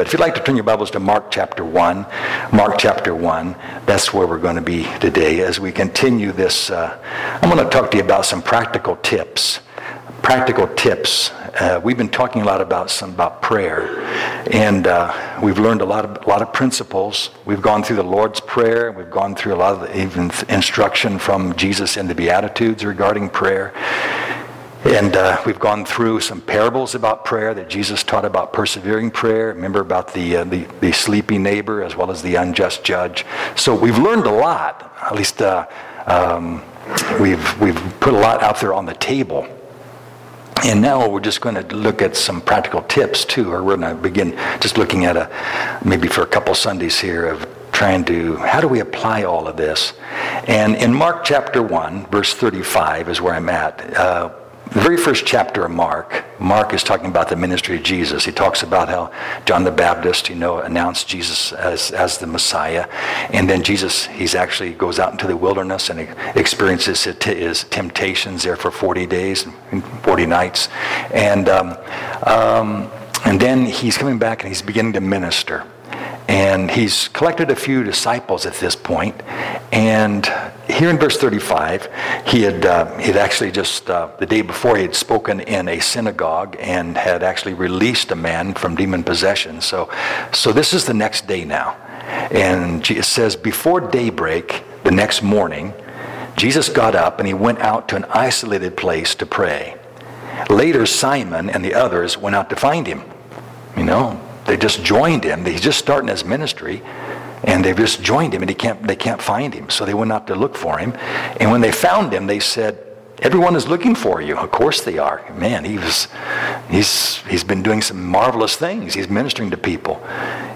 But if you'd like to turn your Bibles to Mark chapter 1, that's where we're going to be today as we continue this. I'm going to talk to you about some practical tips. We've been talking a lot about prayer, and we've learned a lot of principles. We've gone through the Lord's Prayer. We've gone through a lot of even instruction from Jesus in the Beatitudes regarding prayer. And we've gone through some parables about prayer that Jesus taught about persevering prayer. Remember about the sleepy neighbor as well as the unjust judge. So we've learned a lot. At least we've put a lot out there on the table. And now we're just going to look at some practical tips too, or we're going to begin just looking at maybe for a couple Sundays here of trying to, how do we apply all of this? And in Mark chapter 1, verse 35 is where I'm at. The very first chapter of Mark is talking about the ministry of Jesus. He talks about how John the Baptist, announced Jesus as the Messiah. And then Jesus, he goes out into the wilderness and experiences his temptations there for 40 days and 40 nights. And then he's coming back and he's beginning to minister. And he's collected a few disciples at this point. And here in verse 35, he had the day before, he had spoken in a synagogue and had actually released a man from demon possession. So this is the next day now. And it says, before daybreak the next morning, Jesus got up and he went out to an isolated place to pray. Later, Simon and the others went out to find him. They just joined him. He's just starting his ministry, and they've just joined him, and they can't find him. So they went out to look for him. And when they found him, they said, "Everyone is looking for you." Of course they are. Man, he's been doing some marvelous things. He's ministering to people.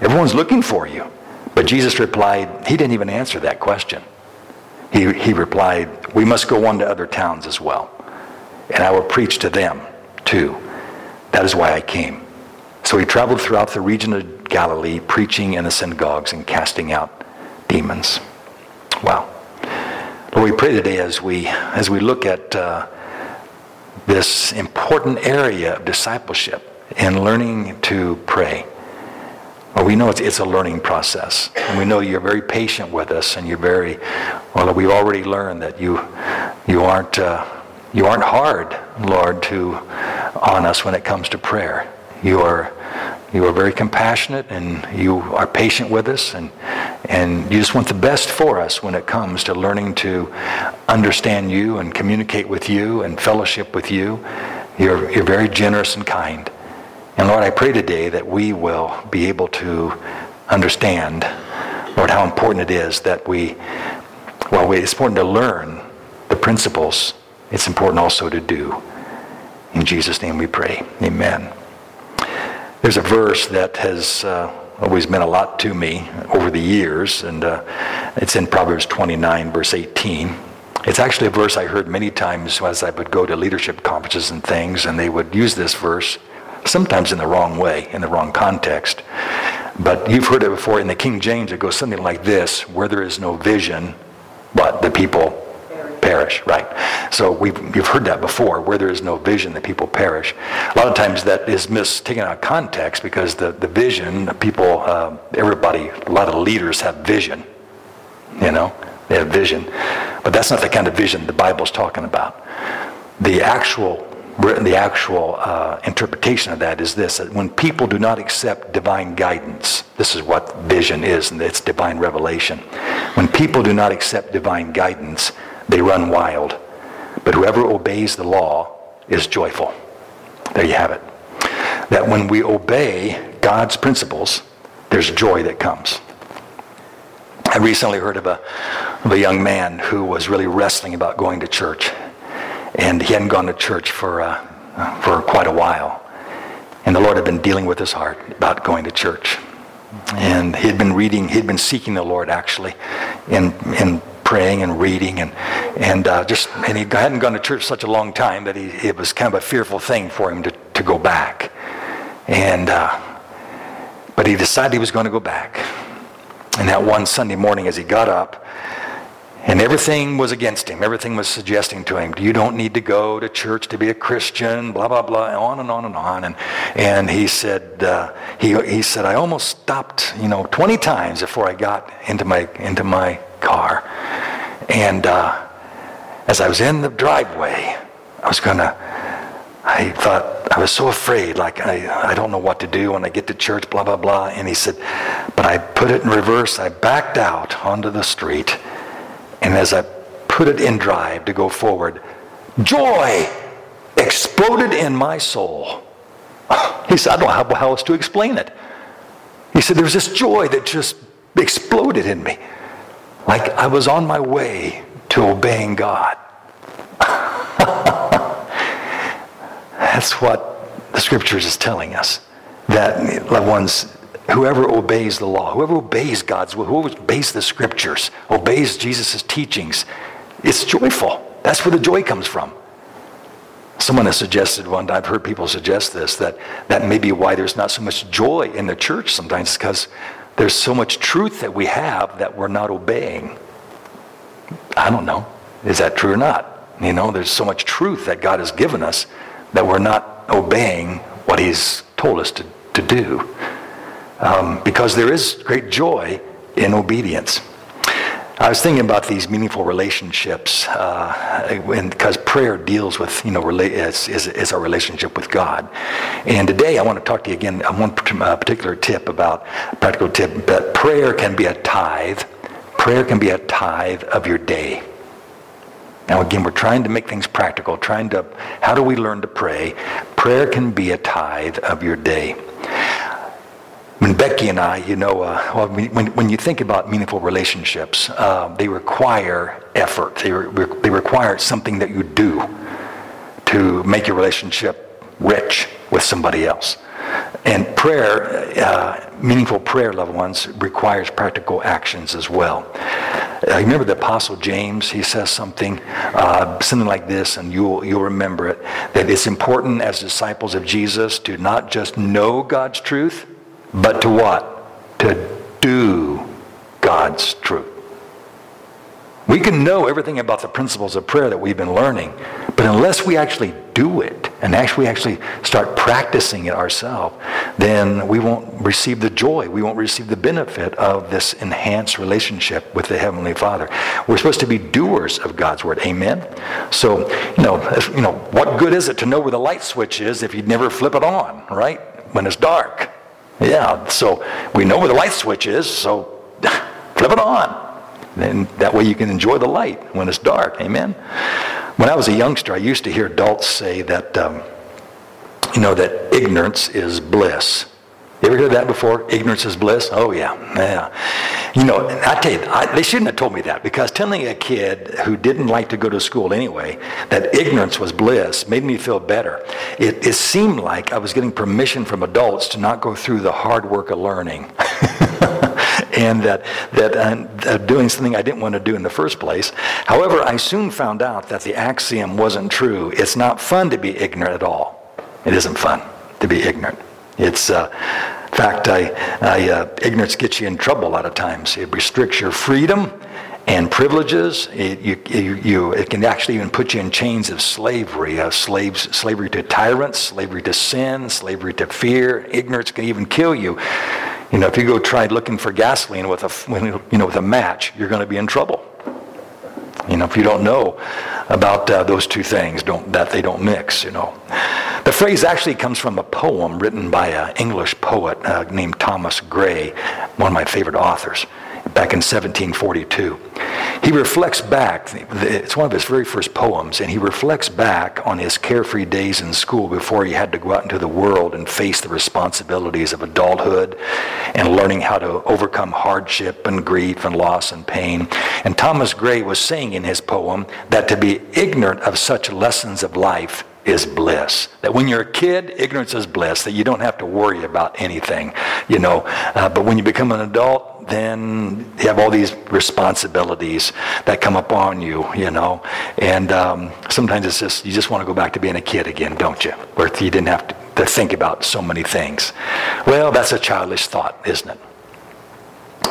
Everyone's looking for you. But Jesus replied, he didn't even answer that question. He replied, "We must go on to other towns as well, and I will preach to them too. That is why I came." So he traveled throughout the region of Galilee, preaching in the synagogues and casting out demons. Wow. Lord, we pray today as we look at this important area of discipleship and learning to pray. Well, we know it's a learning process, and we know you're very patient with us, and we've already learned that you aren't hard, Lord, on us when it comes to prayer. You are very compassionate, and you are patient with us, and you just want the best for us when it comes to learning to understand you and communicate with you and fellowship with you. You're very generous and kind. And Lord, I pray today that we will be able to understand, Lord, how important it is that it's important to learn the principles. It's important also to do. In Jesus' name we pray. Amen. There's a verse that has always meant a lot to me over the years, and it's in Proverbs 29, verse 18. It's actually a verse I heard many times as I would go to leadership conferences and things, and they would use this verse, sometimes in the wrong way, in the wrong context. But you've heard it before. In the King James, it goes something like this: where there is no vision, but the people perish, right? So you've heard that before. Where there is no vision, the people perish. A lot of times that is mistaken out of context, because the vision, people, everybody, a lot of leaders have vision. They have vision. But that's not the kind of vision the Bible's talking about. The actual interpretation of that is this: that when people do not accept divine guidance, this is what vision is, and it's divine revelation. When people do not accept divine guidance, they run wild. But whoever obeys the law is joyful. There you have it. That when we obey God's principles, there's joy that comes. I recently heard of a young man who was really wrestling about going to church. And he hadn't gone to church for quite a while. And the Lord had been dealing with his heart about going to church. And he'd been seeking the Lord actually in praying and reading, and he hadn't gone to church such a long time that it was kind of a fearful thing for him to go back, but he decided he was going to go back. And that one Sunday morning, as he got up, And everything was against him. Everything was suggesting to him, you don't need to go to church to be a Christian, blah, blah, blah, on and on and on. And he said, I almost stopped, 20 times before I got into my car. And as I was in the driveway, I thought, I was so afraid, like I don't know what to do when I get to church, blah, blah, blah. And he said, but I put it in reverse. I backed out onto the street. And as I put it in drive to go forward, joy exploded in my soul. He said, I don't know how else to explain it. He said, there was this joy that just exploded in me. Like I was on my way to obeying God. That's what the Scriptures is telling us. That, loved ones, whoever obeys the law, whoever obeys God's will, whoever obeys the Scriptures, obeys Jesus' teachings, it's joyful. That's where the joy comes from. Someone has suggested one time, I've heard people suggest this, that may be why there's not so much joy in the church sometimes, because there's so much truth that we have that we're not obeying. I don't know. Is that true or not? There's so much truth that God has given us that we're not obeying what he's told us to do. Because there is great joy in obedience. I was thinking about these meaningful relationships, because prayer deals with, is our relationship with God. And today I want to talk to you again on one particular tip practical tip, that prayer can be a tithe. Prayer can be a tithe of your day. Now again, we're trying to make things practical, how do we learn to pray? Prayer can be a tithe of your day. When Becky and I, when you think about meaningful relationships, they require effort. They require something that you do to make your relationship rich with somebody else. And prayer, meaningful prayer, loved ones, requires practical actions as well. I remember the Apostle James, he says something like this, and you'll remember it, that it's important as disciples of Jesus to not just know God's truth, but to what? To do God's truth. We can know everything about the principles of prayer that we've been learning, but unless we actually do it and actually start practicing it ourselves, then we won't receive the joy. We won't receive the benefit of this enhanced relationship with the Heavenly Father. We're supposed to be doers of God's Word. Amen? So, what good is it to know where the light switch is if you never flip it on, right? When it's dark. Yeah, so we know where the light switch is, so flip it on. And that way you can enjoy the light when it's dark. Amen? When I was a youngster, I used to hear adults say that, that ignorance is bliss. You ever heard that before? Ignorance is bliss? Oh, yeah. I tell you, they shouldn't have told me that, because telling a kid who didn't like to go to school anyway that ignorance was bliss made me feel better. It seemed like I was getting permission from adults to not go through the hard work of learning. And that doing something I didn't want to do in the first place. However, I soon found out that the axiom wasn't true. It's not fun to be ignorant at all. It isn't fun to be ignorant. It's, in fact, ignorance gets you in trouble a lot of times. It restricts your freedom and privileges. It can actually even put you in chains of slavery, slavery to tyrants, slavery to sin, slavery to fear. Ignorance can even kill you. If you go try looking for gasoline with a match, you're going to be in trouble. If you don't know about those two things, they don't mix. The phrase actually comes from a poem written by an English poet named Thomas Gray, one of my favorite authors, back in 1742. He reflects back. It's one of his very first poems, and he reflects back on his carefree days in school before he had to go out into the world and face the responsibilities of adulthood and learning how to overcome hardship and grief and loss and pain. And Thomas Gray was saying in his poem that to be ignorant of such lessons of life is bliss. That when you're a kid, ignorance is bliss, that you don't have to worry about anything, but when you become an adult, then you have all these responsibilities that come upon you, and sometimes it's just, you just want to go back to being a kid again, don't you? Where you didn't have to think about so many things. Well, that's a childish thought, isn't it?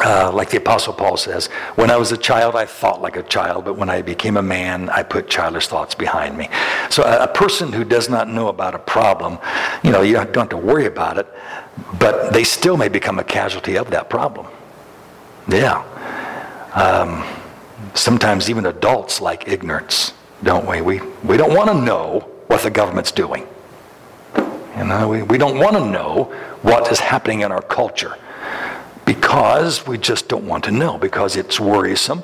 Like the Apostle Paul says, when I was a child, I thought like a child, but when I became a man, I put childish thoughts behind me. So a person who does not know about a problem, you don't have to worry about it, but they still may become a casualty of that problem. Yeah. Sometimes even adults like ignorance, don't we? We don't want to know what the government's doing. We don't want to know what is happening in our culture. Because we just don't want to know, because it's worrisome,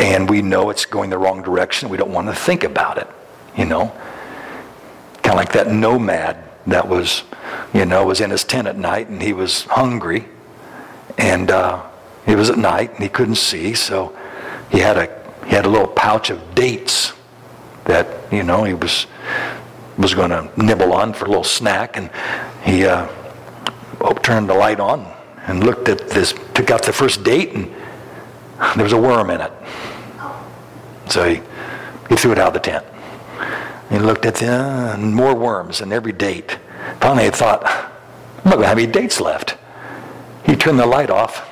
and we know it's going the wrong direction. We don't want to think about it, Kind of like that nomad that was in his tent at night, and he was hungry, and it was at night, and he couldn't see, so he had a little pouch of dates that he was going to nibble on for a little snack, and he turned the light on. And looked at this, took out the first date, and there was a worm in it. So he threw it out of the tent. He looked at more worms in every date. Finally, he thought, I'm not going to have any dates left. He turned the light off,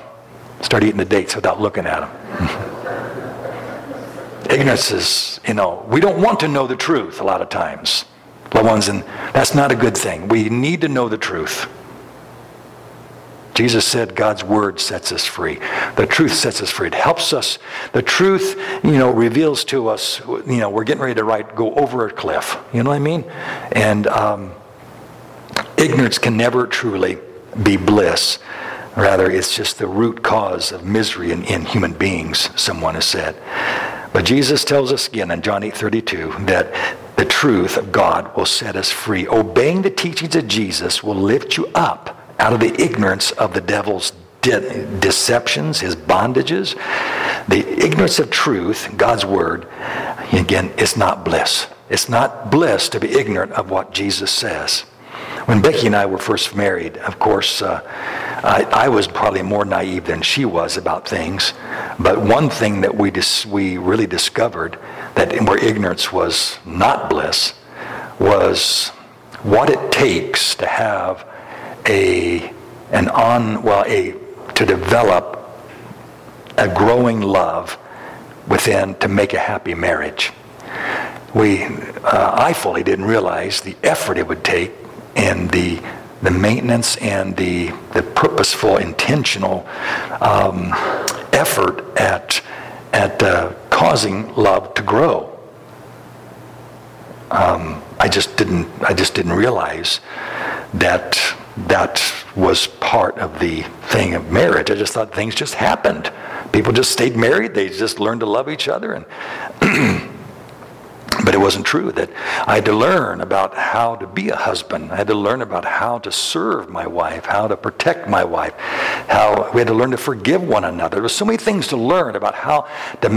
started eating the dates without looking at them. Ignorance is, we don't want to know the truth a lot of times. That's not a good thing. We need to know the truth. Jesus said God's word sets us free. The truth sets us free. It helps us. The truth, reveals to us, we're getting ready to go over a cliff. You know what I mean? And ignorance can never truly be bliss. Rather, it's just the root cause of misery in human beings, someone has said. But Jesus tells us again in John 8:32 that the truth of God will set us free. Obeying the teachings of Jesus will lift you up out of the ignorance of the devil's deceptions, his bondages. The ignorance of truth, God's word, again, is not bliss. It's not bliss to be ignorant of what Jesus says. When Becky and I were first married, of course, I was probably more naive than she was about things. But one thing that we really discovered, that where ignorance was not bliss, was what it takes to have to develop a growing love within to make a happy marriage. I fully didn't realize the effort it would take and the maintenance and the purposeful, intentional effort at causing love to grow. I just didn't realize that was part of the thing of marriage. I just thought things just happened. People just stayed married. They just learned to love each other. But it wasn't true. That I had to learn about how to be a husband. I had to learn about how to serve my wife, how to protect my wife, how we had to learn to forgive one another. There were so many things to learn about how to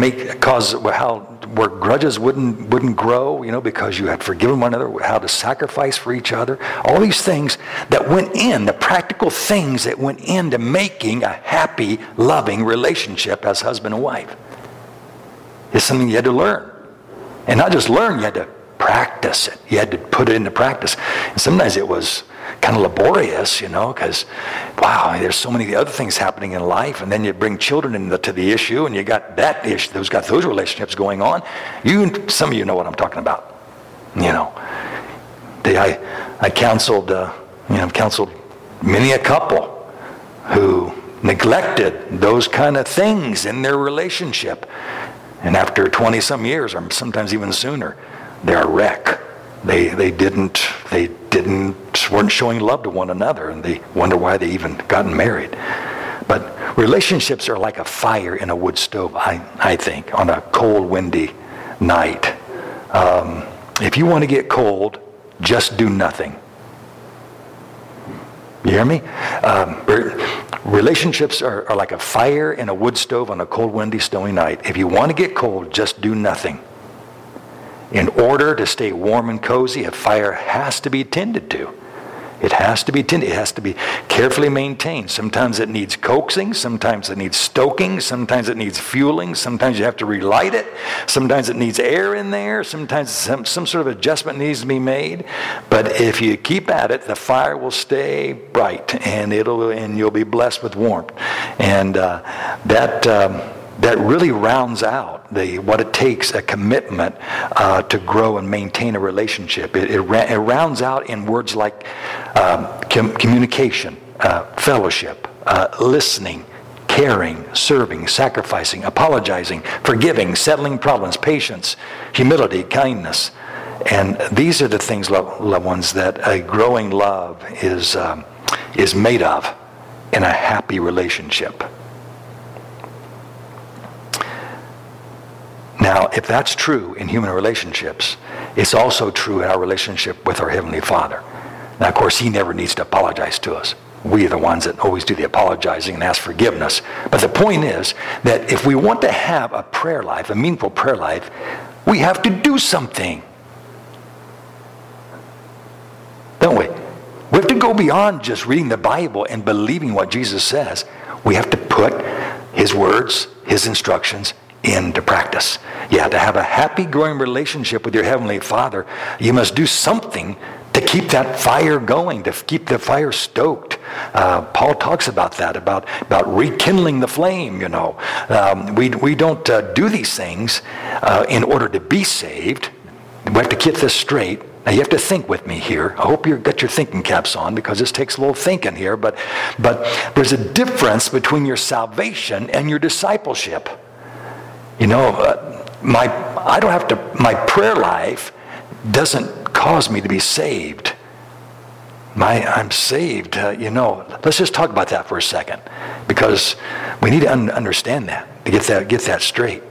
where grudges wouldn't grow, because you had forgiven one another, how to sacrifice for each other. All these things that went in, the practical things that went into making a happy, loving relationship as husband and wife. It's something you had to learn. And not just learn, you had to practice it. You had to put it into practice. And sometimes it was kind of laborious, because, there's so many other things happening in life. And then you bring children to the issue, and you got that issue. Those got those relationships going on. Some of you know what I'm talking about. I counseled, counseled many a couple who neglected those kind of things in their relationship. And after 20-some years, or sometimes even sooner, they're a wreck. They weren't showing love to one another, and they wonder why they even gotten married. But relationships are like a fire in a wood stove, I think, on a cold, windy night. If you want to get cold, just do nothing. You hear me? Relationships are like a fire in a wood stove on a cold, windy, snowy night. If you want to get cold, just do nothing. In order to stay warm and cozy, a fire has to be tended to. It has to be tended. It has to be carefully maintained. Sometimes it needs coaxing. Sometimes it needs stoking. Sometimes it needs fueling. Sometimes you have to relight it. Sometimes it needs air in there. Sometimes some sort of adjustment needs to be made. But if you keep at it, the fire will stay bright, and you'll be blessed with warmth. And that really rounds out what it takes, a commitment to grow and maintain a relationship. It rounds out in words like communication, fellowship, listening, caring, serving, sacrificing, apologizing, forgiving, settling problems, patience, humility, kindness. And these are the things, loved ones, that a growing love is made of in a happy relationship. Now, if that's true in human relationships, it's also true in our relationship with our Heavenly Father. Now, of course, He never needs to apologize to us. We are the ones that always do the apologizing and ask forgiveness. But the point is that if we want to have a prayer life, a meaningful prayer life, we have to do something. Don't we? We have to go beyond just reading the Bible and believing what Jesus says. We have to put His words, His instructions into practice. Yeah, to have a happy, growing relationship with your Heavenly Father, you must do something to keep that fire going, to keep the fire stoked. Paul talks about that, about rekindling the flame, you know. We don't do these things in order to be saved. We have to get this straight. Now, you have to think with me here. I hope you've got your thinking caps on, because this takes a little thinking here. But there's a difference between your salvation and your discipleship. You know, my prayer life doesn't cause me to be saved. I'm saved, you know. Let's just talk about that for a second, because we need to understand that, to get that straight.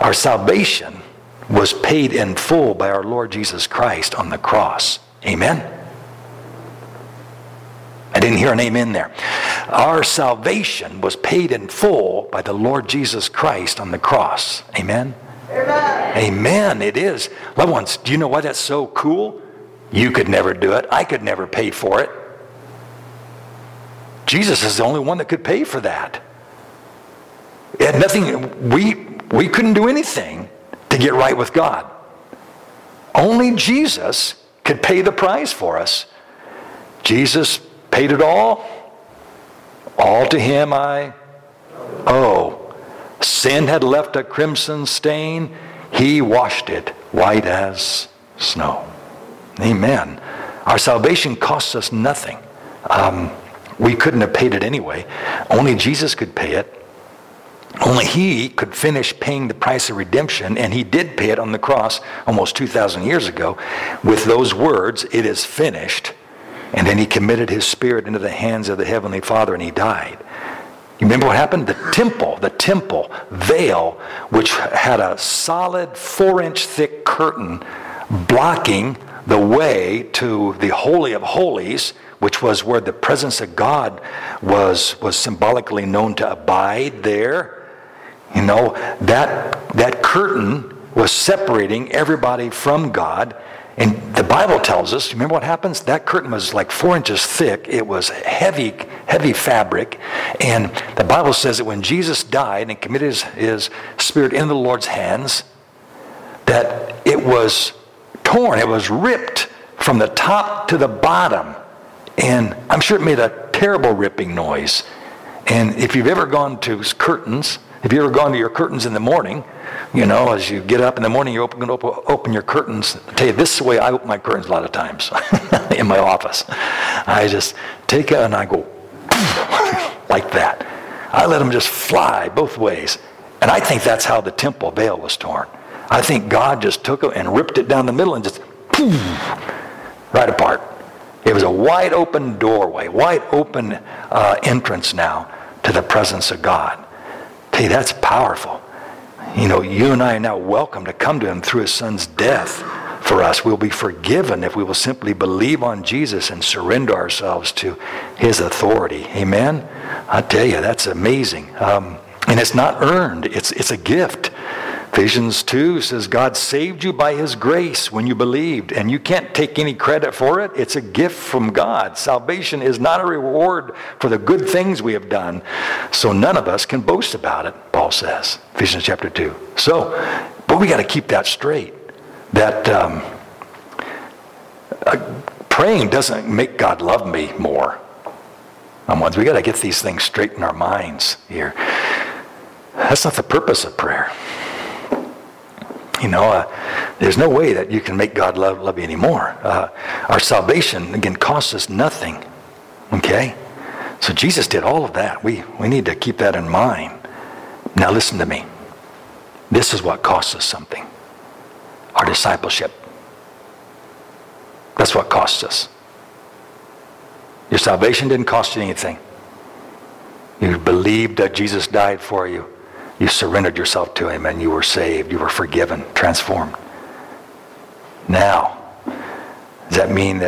Our salvation was paid in full by our Lord Jesus Christ on the cross. Amen? I didn't hear an amen there. Our salvation was paid in full by the Lord Jesus Christ on the cross. Amen? Amen. Amen, it is. Loved ones, do you know why that's so cool? You could never do it. I could never pay for it. Jesus is the only one that could pay for that. It had nothing. We couldn't do anything to get right with God. Only Jesus could pay the price for us. Jesus paid it all. All to Him I owe. Sin had left a crimson stain. He washed it white as snow. Amen. Our salvation costs us nothing. We couldn't have paid it anyway. Only Jesus could pay it. Only He could finish paying the price of redemption, and He did pay it on the cross almost 2,000 years ago with those words, "It is finished." And then He committed His Spirit into the hands of the Heavenly Father, and He died. You remember what happened? The temple veil, which had a solid 4-inch thick curtain blocking the way to the Holy of Holies, which was where the presence of God was symbolically known to abide there. You know, that curtain was separating everybody from God. And the Bible tells us, remember what happens? That curtain was like 4 inches thick. It was heavy, heavy fabric. And the Bible says that when Jesus died and committed his Spirit in the Lord's hands, that it was torn. It was ripped from the top to the bottom. And I'm sure it made a terrible ripping noise. And if you've ever gone to curtains, if you've ever gone to your curtains in the morning, you know, as you get up in the morning, you're going to open your curtains. I tell you, this is the way I open my curtains a lot of times in my office. I just take it and I go like that. I let them just fly both ways. And I think that's how the temple veil was torn. I think God just took it and ripped it down the middle and just right apart. It was a wide open doorway, wide open entrance now to the presence of God. Hey, that's powerful. You know, you and I are now welcome to come to Him through His Son's death for us. We'll be forgiven if we will simply believe on Jesus and surrender ourselves to His authority. Amen? I tell you, that's amazing. And it's not earned. It's a gift. Ephesians 2 says, God saved you by His grace when you believed, and you can't take any credit for it. It's a gift from God. Salvation is not a reward for the good things we have done, so none of us can boast about it, Paul says, Ephesians chapter 2. So, but we got to keep that straight, that praying doesn't make God love me more. We got to get these things straight in our minds here. That's not the purpose of prayer. You know, there's no way that you can make God love you anymore. Our salvation, again, costs us nothing. Okay? So Jesus did all of that. We need to keep that in mind. Now listen to me. This is what costs us something. Our discipleship. That's what costs us. Your salvation didn't cost you anything. You believed that Jesus died for you. You surrendered yourself to Him and you were saved. You were forgiven, transformed. Now, does that mean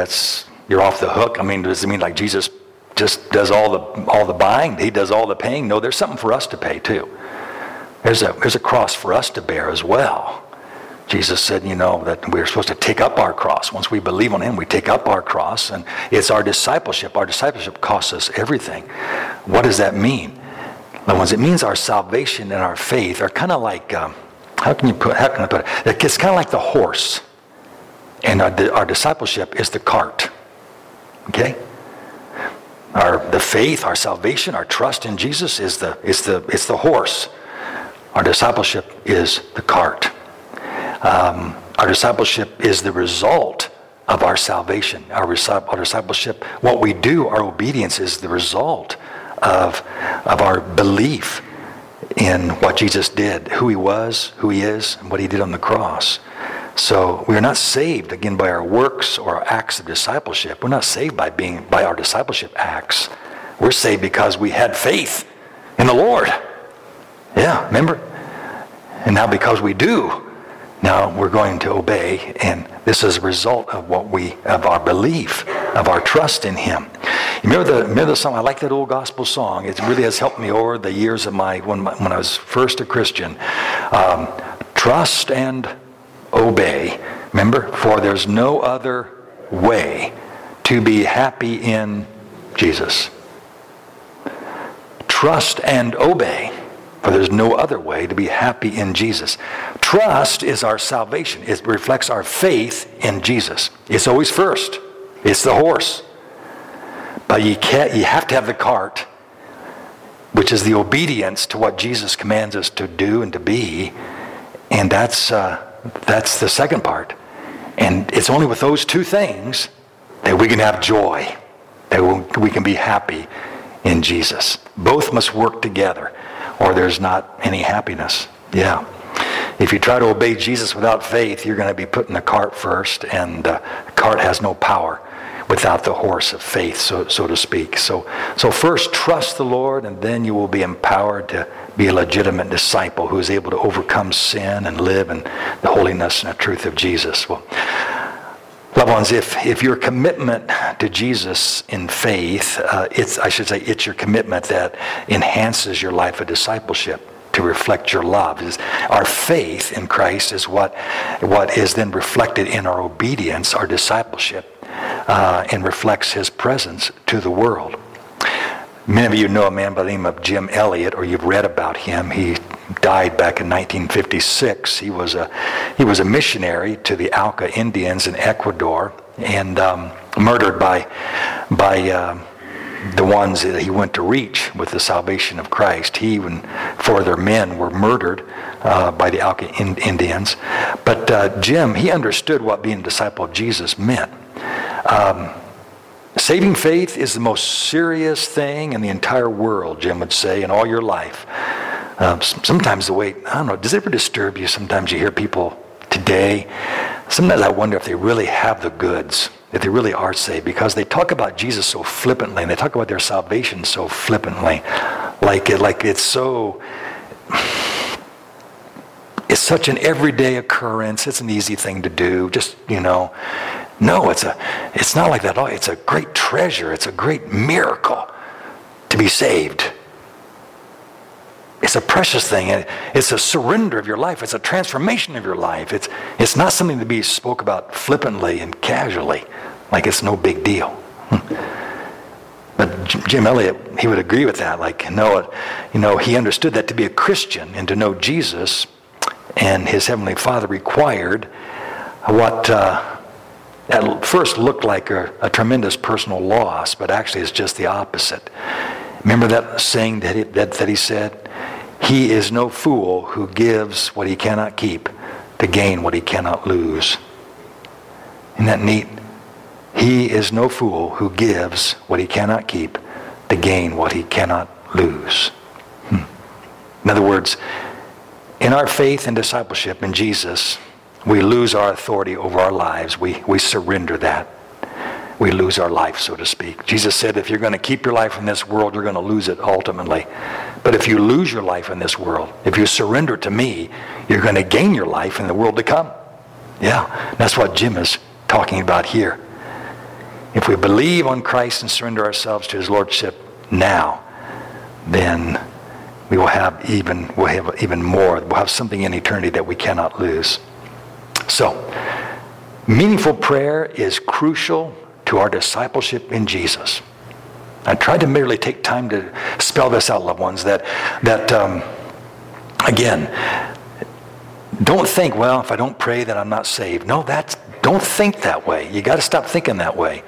you're off the hook? I mean, does it mean like Jesus just does all the buying? He does all the paying? No, there's something for us to pay too. There's a cross for us to bear as well. Jesus said, you know, that we're supposed to take up our cross. Once we believe on Him, we take up our cross. And it's our discipleship. Our discipleship costs us everything. What does that mean? Loved ones, it means our salvation and our faith are kind of like, how can I put it? It's kind of like the horse. And our discipleship is the cart. Okay? The faith, our salvation, our trust in Jesus is the horse. Our discipleship is the cart. Our discipleship is the result of our salvation. Our discipleship, what we do, our obedience is the result of our belief in what Jesus did, who He was, who He is, and what He did on the cross. So we are not saved, again, by our works or our acts of discipleship. We're not saved by our discipleship acts. We're saved because we had faith in the Lord. Yeah, remember? And now because we do, now we're going to obey, and this is a result of of our belief, of our trust in Him. Remember the song? I like that old gospel song. It really has helped me over the years of when I was first a Christian. Trust and obey. Remember, for there's no other way to be happy in Jesus. Trust and obey. For there's no other way to be happy in Jesus. Trust is our salvation. It reflects our faith in Jesus. It's always first. It's the horse. But you have to have the cart, which is the obedience to what Jesus commands us to do and to be. And that's the second part. And it's only with those two things that we can have joy, that we can be happy in Jesus. Both must work together, or there's not any happiness. Yeah. If you try to obey Jesus without faith, you're going to be put in the cart first, and the cart has no power without the horse of faith, so to speak. So first trust the Lord, and then you will be empowered to be a legitimate disciple who is able to overcome sin and live in the holiness and the truth of Jesus. Well, loved ones, if your commitment to Jesus in faith, it's your commitment that enhances your life of discipleship to reflect your love. Our faith in Christ is what is then reflected in our obedience, our discipleship, and reflects His presence to the world. Many of you know a man by the name of Jim Elliott, or you've read about him. He died back in 1956. He was a missionary to the Alca Indians in Ecuador, and murdered by the ones that he went to reach with the salvation of Christ. He and four other men were murdered by the Alca Indians. But Jim, he understood what being a disciple of Jesus meant. Saving faith is the most serious thing in the entire world, Jim would say, in all your life. Sometimes I don't know, does it ever disturb you? Sometimes you hear people today, sometimes I wonder if they really have the goods, if they really are saved, because they talk about Jesus so flippantly, and they talk about their salvation so flippantly, like it's so... It's such an everyday occurrence. It's an easy thing to do. Just, you know. No, it's not like that at all. It's a great treasure. It's a great miracle to be saved. It's a precious thing. It's a surrender of your life. It's a transformation of your life. It's not something to be spoke about flippantly and casually, like it's no big deal. But Jim Elliott, he would agree with that. Like, no, you know, he understood that to be a Christian and to know Jesus and his Heavenly Father required what at first looked like a tremendous personal loss, but actually it's just the opposite. Remember that saying that he said? He is no fool who gives what he cannot keep to gain what he cannot lose. Isn't that neat? He is no fool who gives what he cannot keep to gain what he cannot lose. In other words, in our faith and discipleship in Jesus, we lose our authority over our lives. We surrender that. We lose our life, so to speak. Jesus said, if you're going to keep your life in this world, you're going to lose it ultimately. But if you lose your life in this world, if you surrender to me, you're going to gain your life in the world to come. Yeah, that's what Jim is talking about here. If we believe on Christ and surrender ourselves to his lordship now, then we'll have even more. We'll have something in eternity that we cannot lose. So, meaningful prayer is crucial to our discipleship in Jesus. I tried to merely take time to spell this out, loved ones, that again, don't think, well, if I don't pray, then I'm not saved. No, don't think that way. You got to stop thinking that way.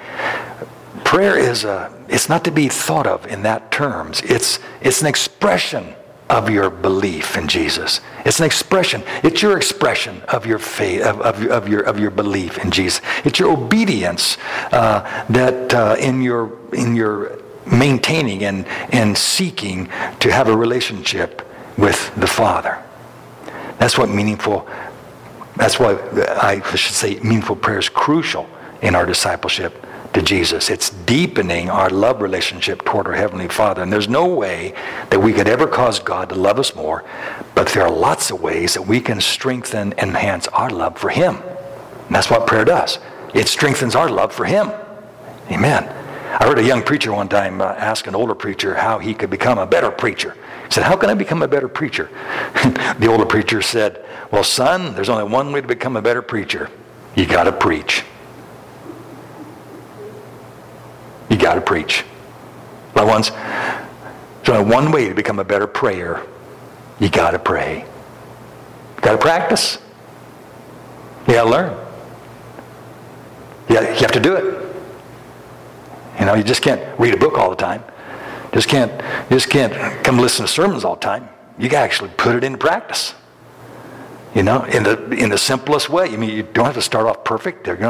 Prayer it's not to be thought of in that terms. It's an expression of your belief in Jesus. It's an expression. It's your expression of your faith, of your belief in Jesus. It's your obedience in your maintaining and seeking to have a relationship with the Father. That's why meaningful prayer is crucial in our discipleship to Jesus. It's deepening our love relationship toward our Heavenly Father. And there's no way that we could ever cause God to love us more, but there are lots of ways that we can strengthen and enhance our love for Him. And that's what prayer does. It strengthens our love for Him. Amen. I heard a young preacher one time ask an older preacher how he could become a better preacher. He said, how can I become a better preacher? The older preacher said, well, son, there's only one way to become a better preacher. You got to preach. You got to preach. Loved ones, there's only one way to become a better prayer. You got to pray. You got to practice. You got to learn. You have to do it. You know, you just can't read a book all the time. Just can't come listen to sermons all the time. You got to actually put it into practice. You know, in the simplest way. I mean, you don't have to start off perfect. We've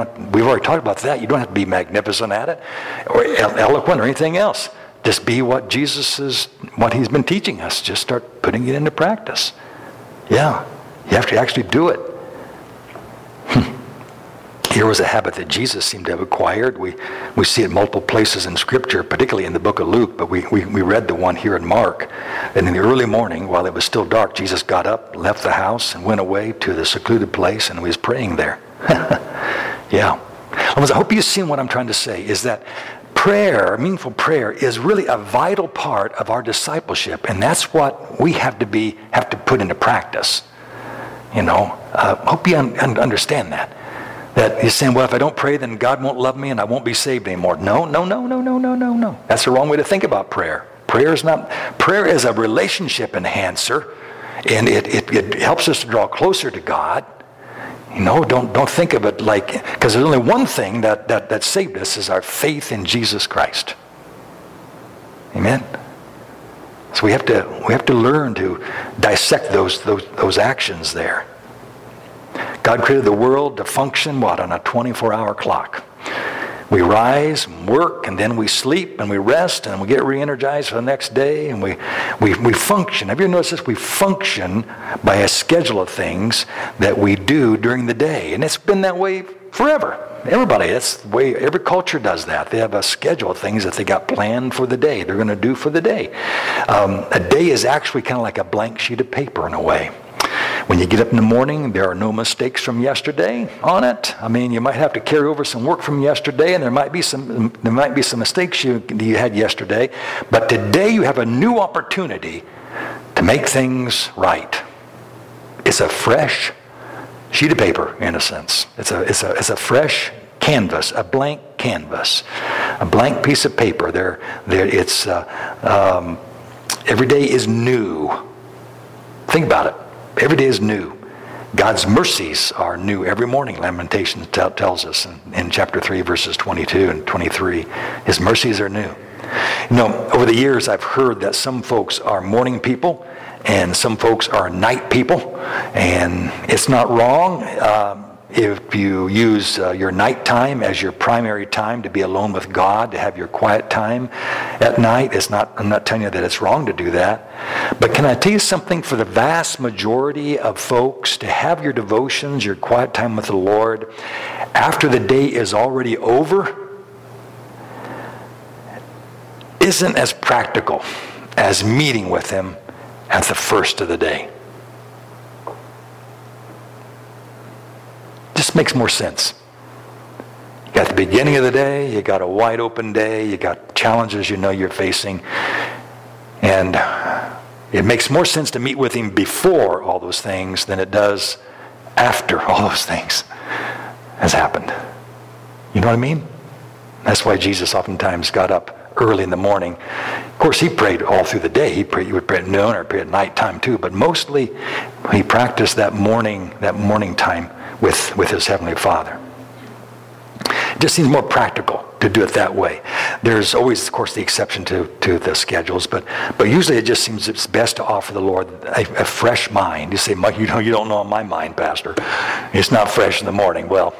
already talked about that. You don't have to be magnificent at it or eloquent or anything else. Just be what Jesus is, what he's been teaching us. Just start putting it into practice. Yeah, you have to actually do it. Here was a habit that Jesus seemed to have acquired. We see it multiple places in Scripture, particularly in the book of Luke, but we read the one here in Mark. And in the early morning, while it was still dark, Jesus got up, left the house, and went away to the secluded place, and he was praying there. Yeah. I hope you've seen what I'm trying to say, is that prayer, meaningful prayer, is really a vital part of our discipleship, and that's what we have to put into practice. You know, hope you understand that. That he's saying, well, if I don't pray, then God won't love me and I won't be saved anymore. No. That's the wrong way to think about prayer. Prayer is a relationship enhancer, and it helps us to draw closer to God. You know, don't think of it like, because there's only one thing that saved us, is our faith in Jesus Christ. Amen. So we have to learn to dissect those actions there. God created the world to function, on a 24-hour clock. We rise and work, and then we sleep, and we rest, and we get re-energized for the next day, and we function. Have you ever noticed this? We function by a schedule of things that we do during the day. And it's been that way forever. Everybody, that's the way every culture does that. They have a schedule of things that they got planned for the day, they're going to do for the day. A day is actually kind of like a blank sheet of paper in a way. When you get up in the morning, there are no mistakes from yesterday on it. I mean, you might have to carry over some work from yesterday, and there might be some mistakes you had yesterday. But today you have a new opportunity to make things right. It's a fresh sheet of paper, in a sense. It's a fresh canvas, a blank canvas, a blank piece of paper. Every day is new. Think about it. Every day is new. God's mercies are new every morning, Lamentations tells us in chapter 3, verses 22 and 23. His mercies are new. You know, over the years I've heard that some folks are morning people and some folks are night people. And it's not wrong if you use your nighttime as your primary time to be alone with God, to have your quiet time at night. I'm not telling you that it's wrong to do that. But can I tell you something? For the vast majority of folks, to have your devotions, your quiet time with the Lord, after the day is already over, isn't as practical as meeting with Him at the first of the day. Just makes more sense. You got the beginning of the day, you got a wide open day, you got challenges you know you're facing, and it makes more sense to meet with Him before all those things than it does after all those things has happened. You know what I mean? That's why Jesus oftentimes got up early in the morning. Of course, He prayed all through the day. He would pray at noon or pray at nighttime too, but mostly He practiced that morning time with His Heavenly Father. It just seems more practical to do it that way. There's always, of course, the exception to the schedules, but usually it just seems it's best to offer the Lord a fresh mind. You say, Mike, you don't know my mind, Pastor. It's not fresh in the morning. Well,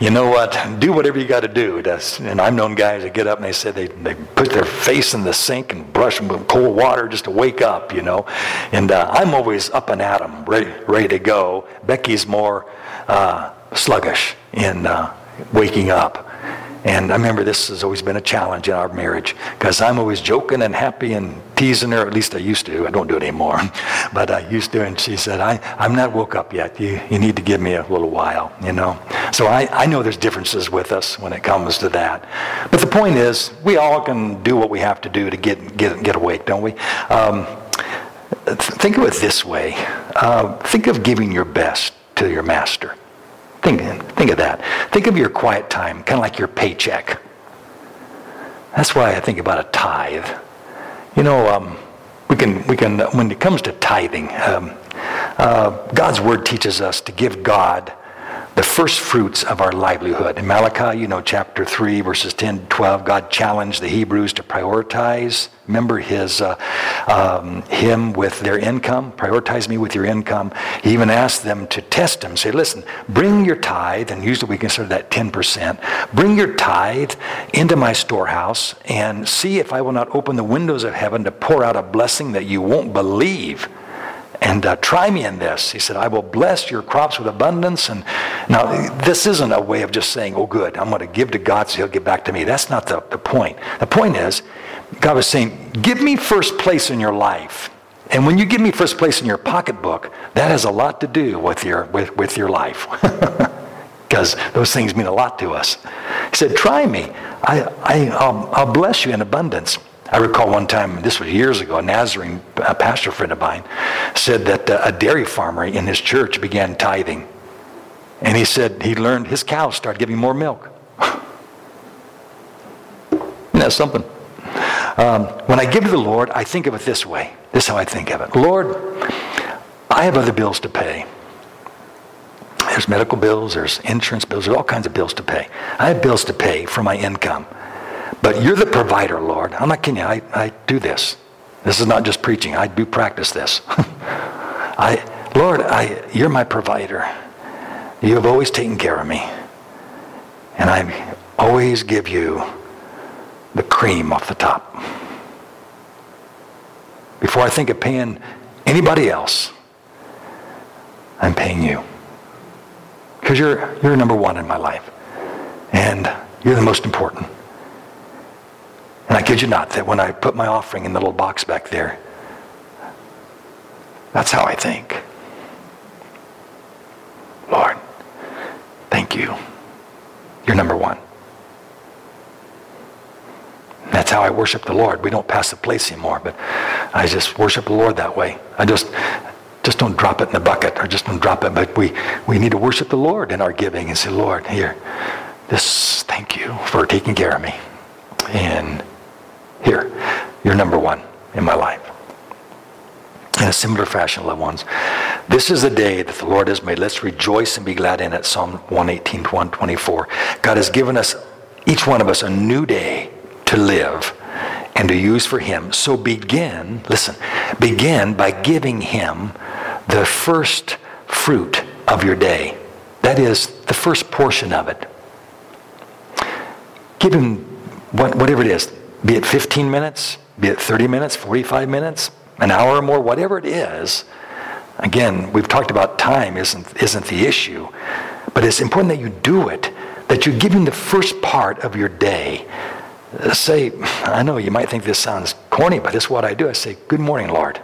you know what? Do whatever you got to do. And I've known guys that get up and they say they put their face in the sink and brush them with cold water just to wake up, you know. And I'm always up and at 'em, ready to go. Becky's more sluggish in waking up. And I remember this has always been a challenge in our marriage because I'm always joking and happy and teasing her. At least I used to. I don't do it anymore. But I used to. And she said, I'm not woke up yet. You need to give me a little while, you know. So I know there's differences with us when it comes to that. But the point is, we all can do what we have to do to get awake, don't we? Think of it this way. Think of giving your best to your master. Think of that. Think of your quiet time, kind of like your paycheck. That's why I think about a tithe. You know, we can when it comes to tithing, God's Word teaches us to give God the first fruits of our livelihood. In Malachi, you know, chapter 3, verses 10-12, God challenged the Hebrews to prioritize. Remember him with their income. Prioritize me with your income. He even asked them to test him. Say, listen, bring your tithe, and usually we consider that 10%. Bring your tithe into my storehouse and see if I will not open the windows of heaven to pour out a blessing that you won't believe. And try me in this. He said, I will bless your crops with abundance. And now, this isn't a way of just saying, oh, good, I'm going to give to God so he'll give back to me. That's not the point. The point is, God was saying, give me first place in your life. And when you give me first place in your pocketbook, that has a lot to do with your life. Because those things mean a lot to us. He said, try me. I'll bless you in abundance. I recall one time, this was years ago, a Nazarene pastor friend of mine said that a dairy farmer in his church began tithing. And he said he learned his cows started giving more milk. Isn't that something? When I give to the Lord, I think of it this way. This is how I think of it. Lord, I have other bills to pay. There's medical bills, there's insurance bills, there's all kinds of bills to pay. I have bills to pay for my income. But you're the provider, Lord. I'm not kidding you. I do this. This is not just preaching. I do practice this. Lord, you're my provider. You have always taken care of me. And I always give you the cream off the top. Before I think of paying anybody else, I'm paying you. Because you're number one in my life. And you're the most important. And I kid you not that when I put my offering in the little box back there, that's how I think. Lord, thank you. You're number one. That's how I worship the Lord. We don't pass the place anymore, but I just worship the Lord that way. I just don't drop it in the bucket or just don't drop it, but we need to worship the Lord in our giving and say, Lord, here, thank you for taking care of me. And here, you're number one in my life. In a similar fashion, loved ones, this is the day that the Lord has made. Let's rejoice and be glad in it. Psalm 118 to 124. God has given us, each one of us, a new day to live and to use for Him. So begin, listen, begin by giving Him the first fruit of your day. That is, the first portion of it. Give Him whatever it is, be it 15 minutes, be it 30 minutes, 45 minutes, an hour or more, whatever it is. Again, we've talked about time isn't the issue, but it's important that you do it, that you give Him the first part of your day. Say, I know you might think this sounds corny, but it's what I do. I say, good morning, Lord.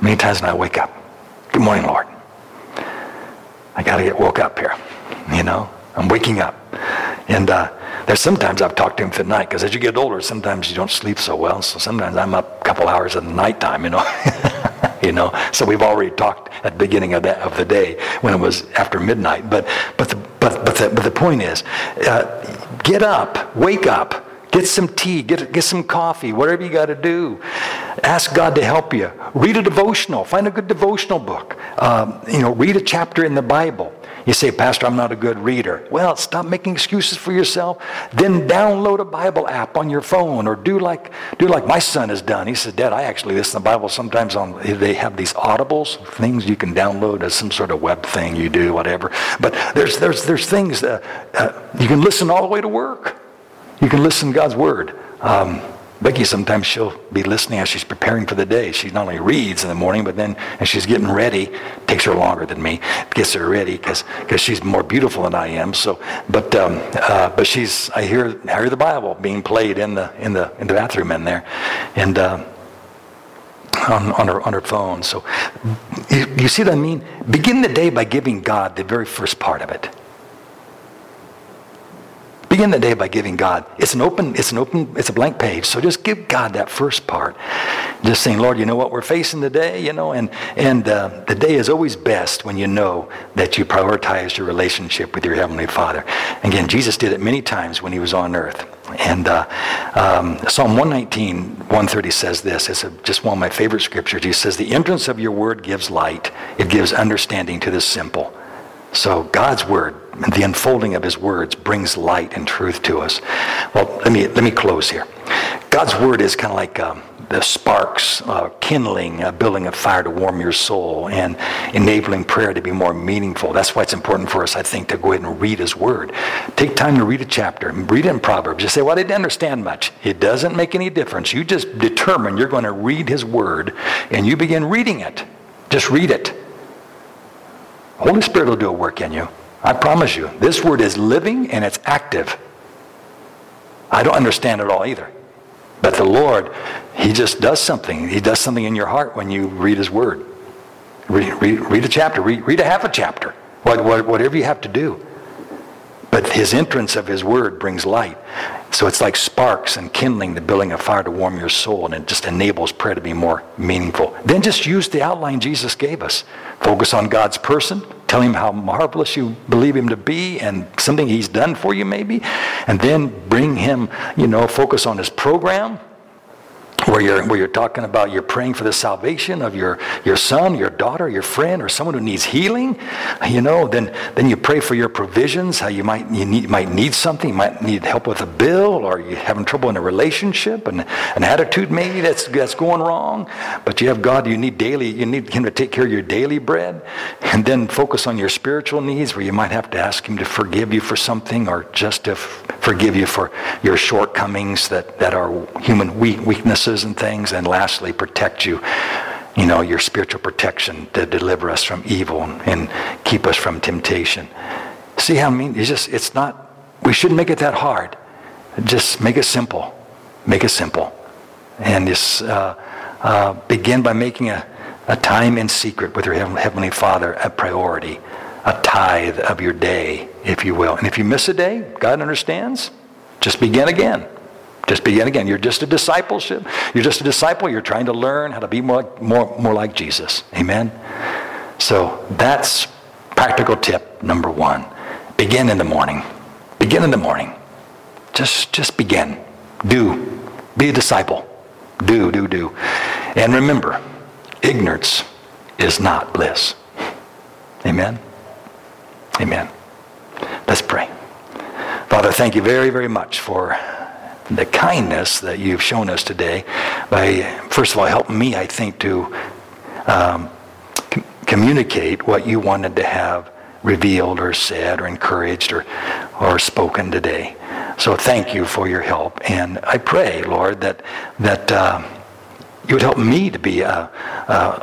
Many times when I wake up, good morning, Lord. I got to get woke up here, you know. I'm waking up. And there's sometimes I've talked to Him at night, because as you get older, sometimes you don't sleep so well. So sometimes I'm up a couple hours at nighttime, you know. You know, so we've already talked at the beginning of the day when it was after midnight. But the point is, get up, wake up, get some tea, get some coffee, whatever you got to do. Ask God to help you. Read a devotional. Find a good devotional book. Read a chapter in the Bible. You say, Pastor, I'm not a good reader. Well, stop making excuses for yourself. Then download a Bible app on your phone, or do like my son has done. He says, Dad, I actually listen to the Bible sometimes on, they have these Audibles, things you can download as some sort of web thing you do, whatever. But there's things that you can listen all the way to work. You can listen to God's Word. Becky, sometimes she'll be listening as she's preparing for the day. She not only reads in the morning, but then as she's getting ready, it takes her longer than me, gets her ready because she's more beautiful than I am. So, but she's, I hear the Bible being played in the bathroom in there, and on her phone. So you see what I mean? Begin the day by giving God the very first part of it. Begin the day by giving God. It's a blank page. So just give God that first part. Just saying, Lord, you know what we're facing today, you know, and the day is always best when you know that you prioritize your relationship with your Heavenly Father. Again, Jesus did it many times when He was on earth. And Psalm 119, 130 says this. It's just one of my favorite scriptures. He says, the entrance of your word gives light. It gives understanding to the simple. So God's Word, the unfolding of His words, brings light and truth to us. Well, let me close here. God's Word is kind of like the sparks, kindling, building a fire to warm your soul, and enabling prayer to be more meaningful. That's why it's important for us, I think, to go ahead and read His Word. Take time to read a chapter. Read it in Proverbs. You say, well, I didn't understand much. It doesn't make any difference. You just determine you're going to read His Word, and you begin reading it. Just read it. Holy Spirit will do a work in you. I promise you. This Word is living and it's active. I don't understand it all either. But the Lord, He just does something. He does something in your heart when you read His Word. Read a chapter. Read a half a chapter. Whatever you have to do. But His entrance of His Word brings light. So it's like sparks and kindling, the building of fire to warm your soul, and it just enables prayer to be more meaningful. Then just use the outline Jesus gave us. Focus on God's person. Tell Him how marvelous you believe Him to be and something He's done for you maybe. And then bring Him, focus on His program. Where you're talking about you're praying for the salvation of your son, your daughter, your friend, or someone who needs healing, then you pray for your provisions, how you might need something, you might need help with a bill, or you're having trouble in a relationship and an attitude maybe that's going wrong. But you have God, you need Him to take care of your daily bread, and then focus on your spiritual needs where you might have to ask Him to forgive you for something, or just to forgive you for your shortcomings that are human weaknesses and things. And lastly, protect your spiritual protection to deliver us from evil and keep us from temptation. See how I mean? We shouldn't make it that hard. Just make it simple. Make it simple. And just begin by making a time in secret with your Heavenly Father a priority, a tithe of your day, if you will. And if you miss a day, God understands. Just begin again. Just begin again. You're just a discipleship. You're just a disciple. You're trying to learn how to be more like Jesus. Amen? So that's practical tip number 1. Begin in the morning. Begin in the morning. Just begin. Do. Be a disciple. Do. And remember, ignorance is not bliss. Amen? Amen. Let's pray. Father, thank you very, very much for the kindness that you've shown us today by, first of all, helping me, I think, to communicate what you wanted to have revealed or said or encouraged or spoken today. So thank you for your help. And I pray, Lord, that you would help me to be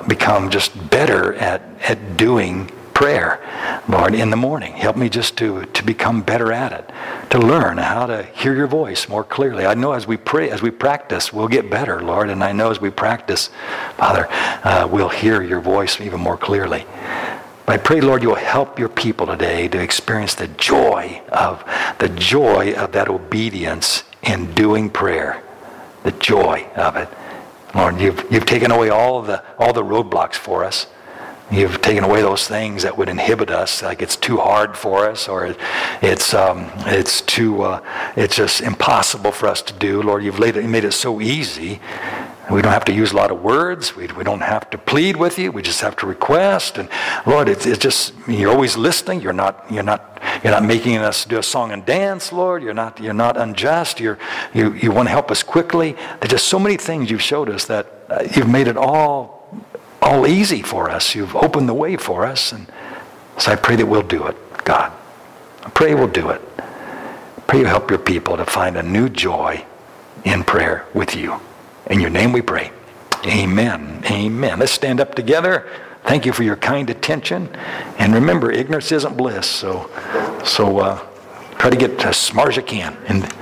become just better at doing prayer, Lord, in the morning. Help me just to become better at it, to learn how to hear your voice more clearly. I know as we pray, as we practice, we'll get better, Lord. And I know as we practice, Father, we'll hear your voice even more clearly. But I pray, Lord, you will help your people today to experience the joy of that obedience in doing prayer, the joy of it. Lord, you've taken away all the roadblocks for us. You've taken away those things that would inhibit us, like it's too hard for us, or it's just impossible for us to do. Lord, you've made it so easy. We don't have to use a lot of words. We don't have to plead with you. We just have to request. And Lord, it's just, you're always listening. You're not making us do a song and dance, Lord. You're not unjust. You want to help us quickly. There's just so many things you've showed us that you've made it all easy for us. You've opened the way for us, and so I pray that we'll do it, God. I pray we'll do it. I pray you help your people to find a new joy in prayer with you. In your name we pray. Amen. Amen. Let's stand up together. Thank you for your kind attention. And remember, ignorance isn't bliss. So try to get as smart as you can.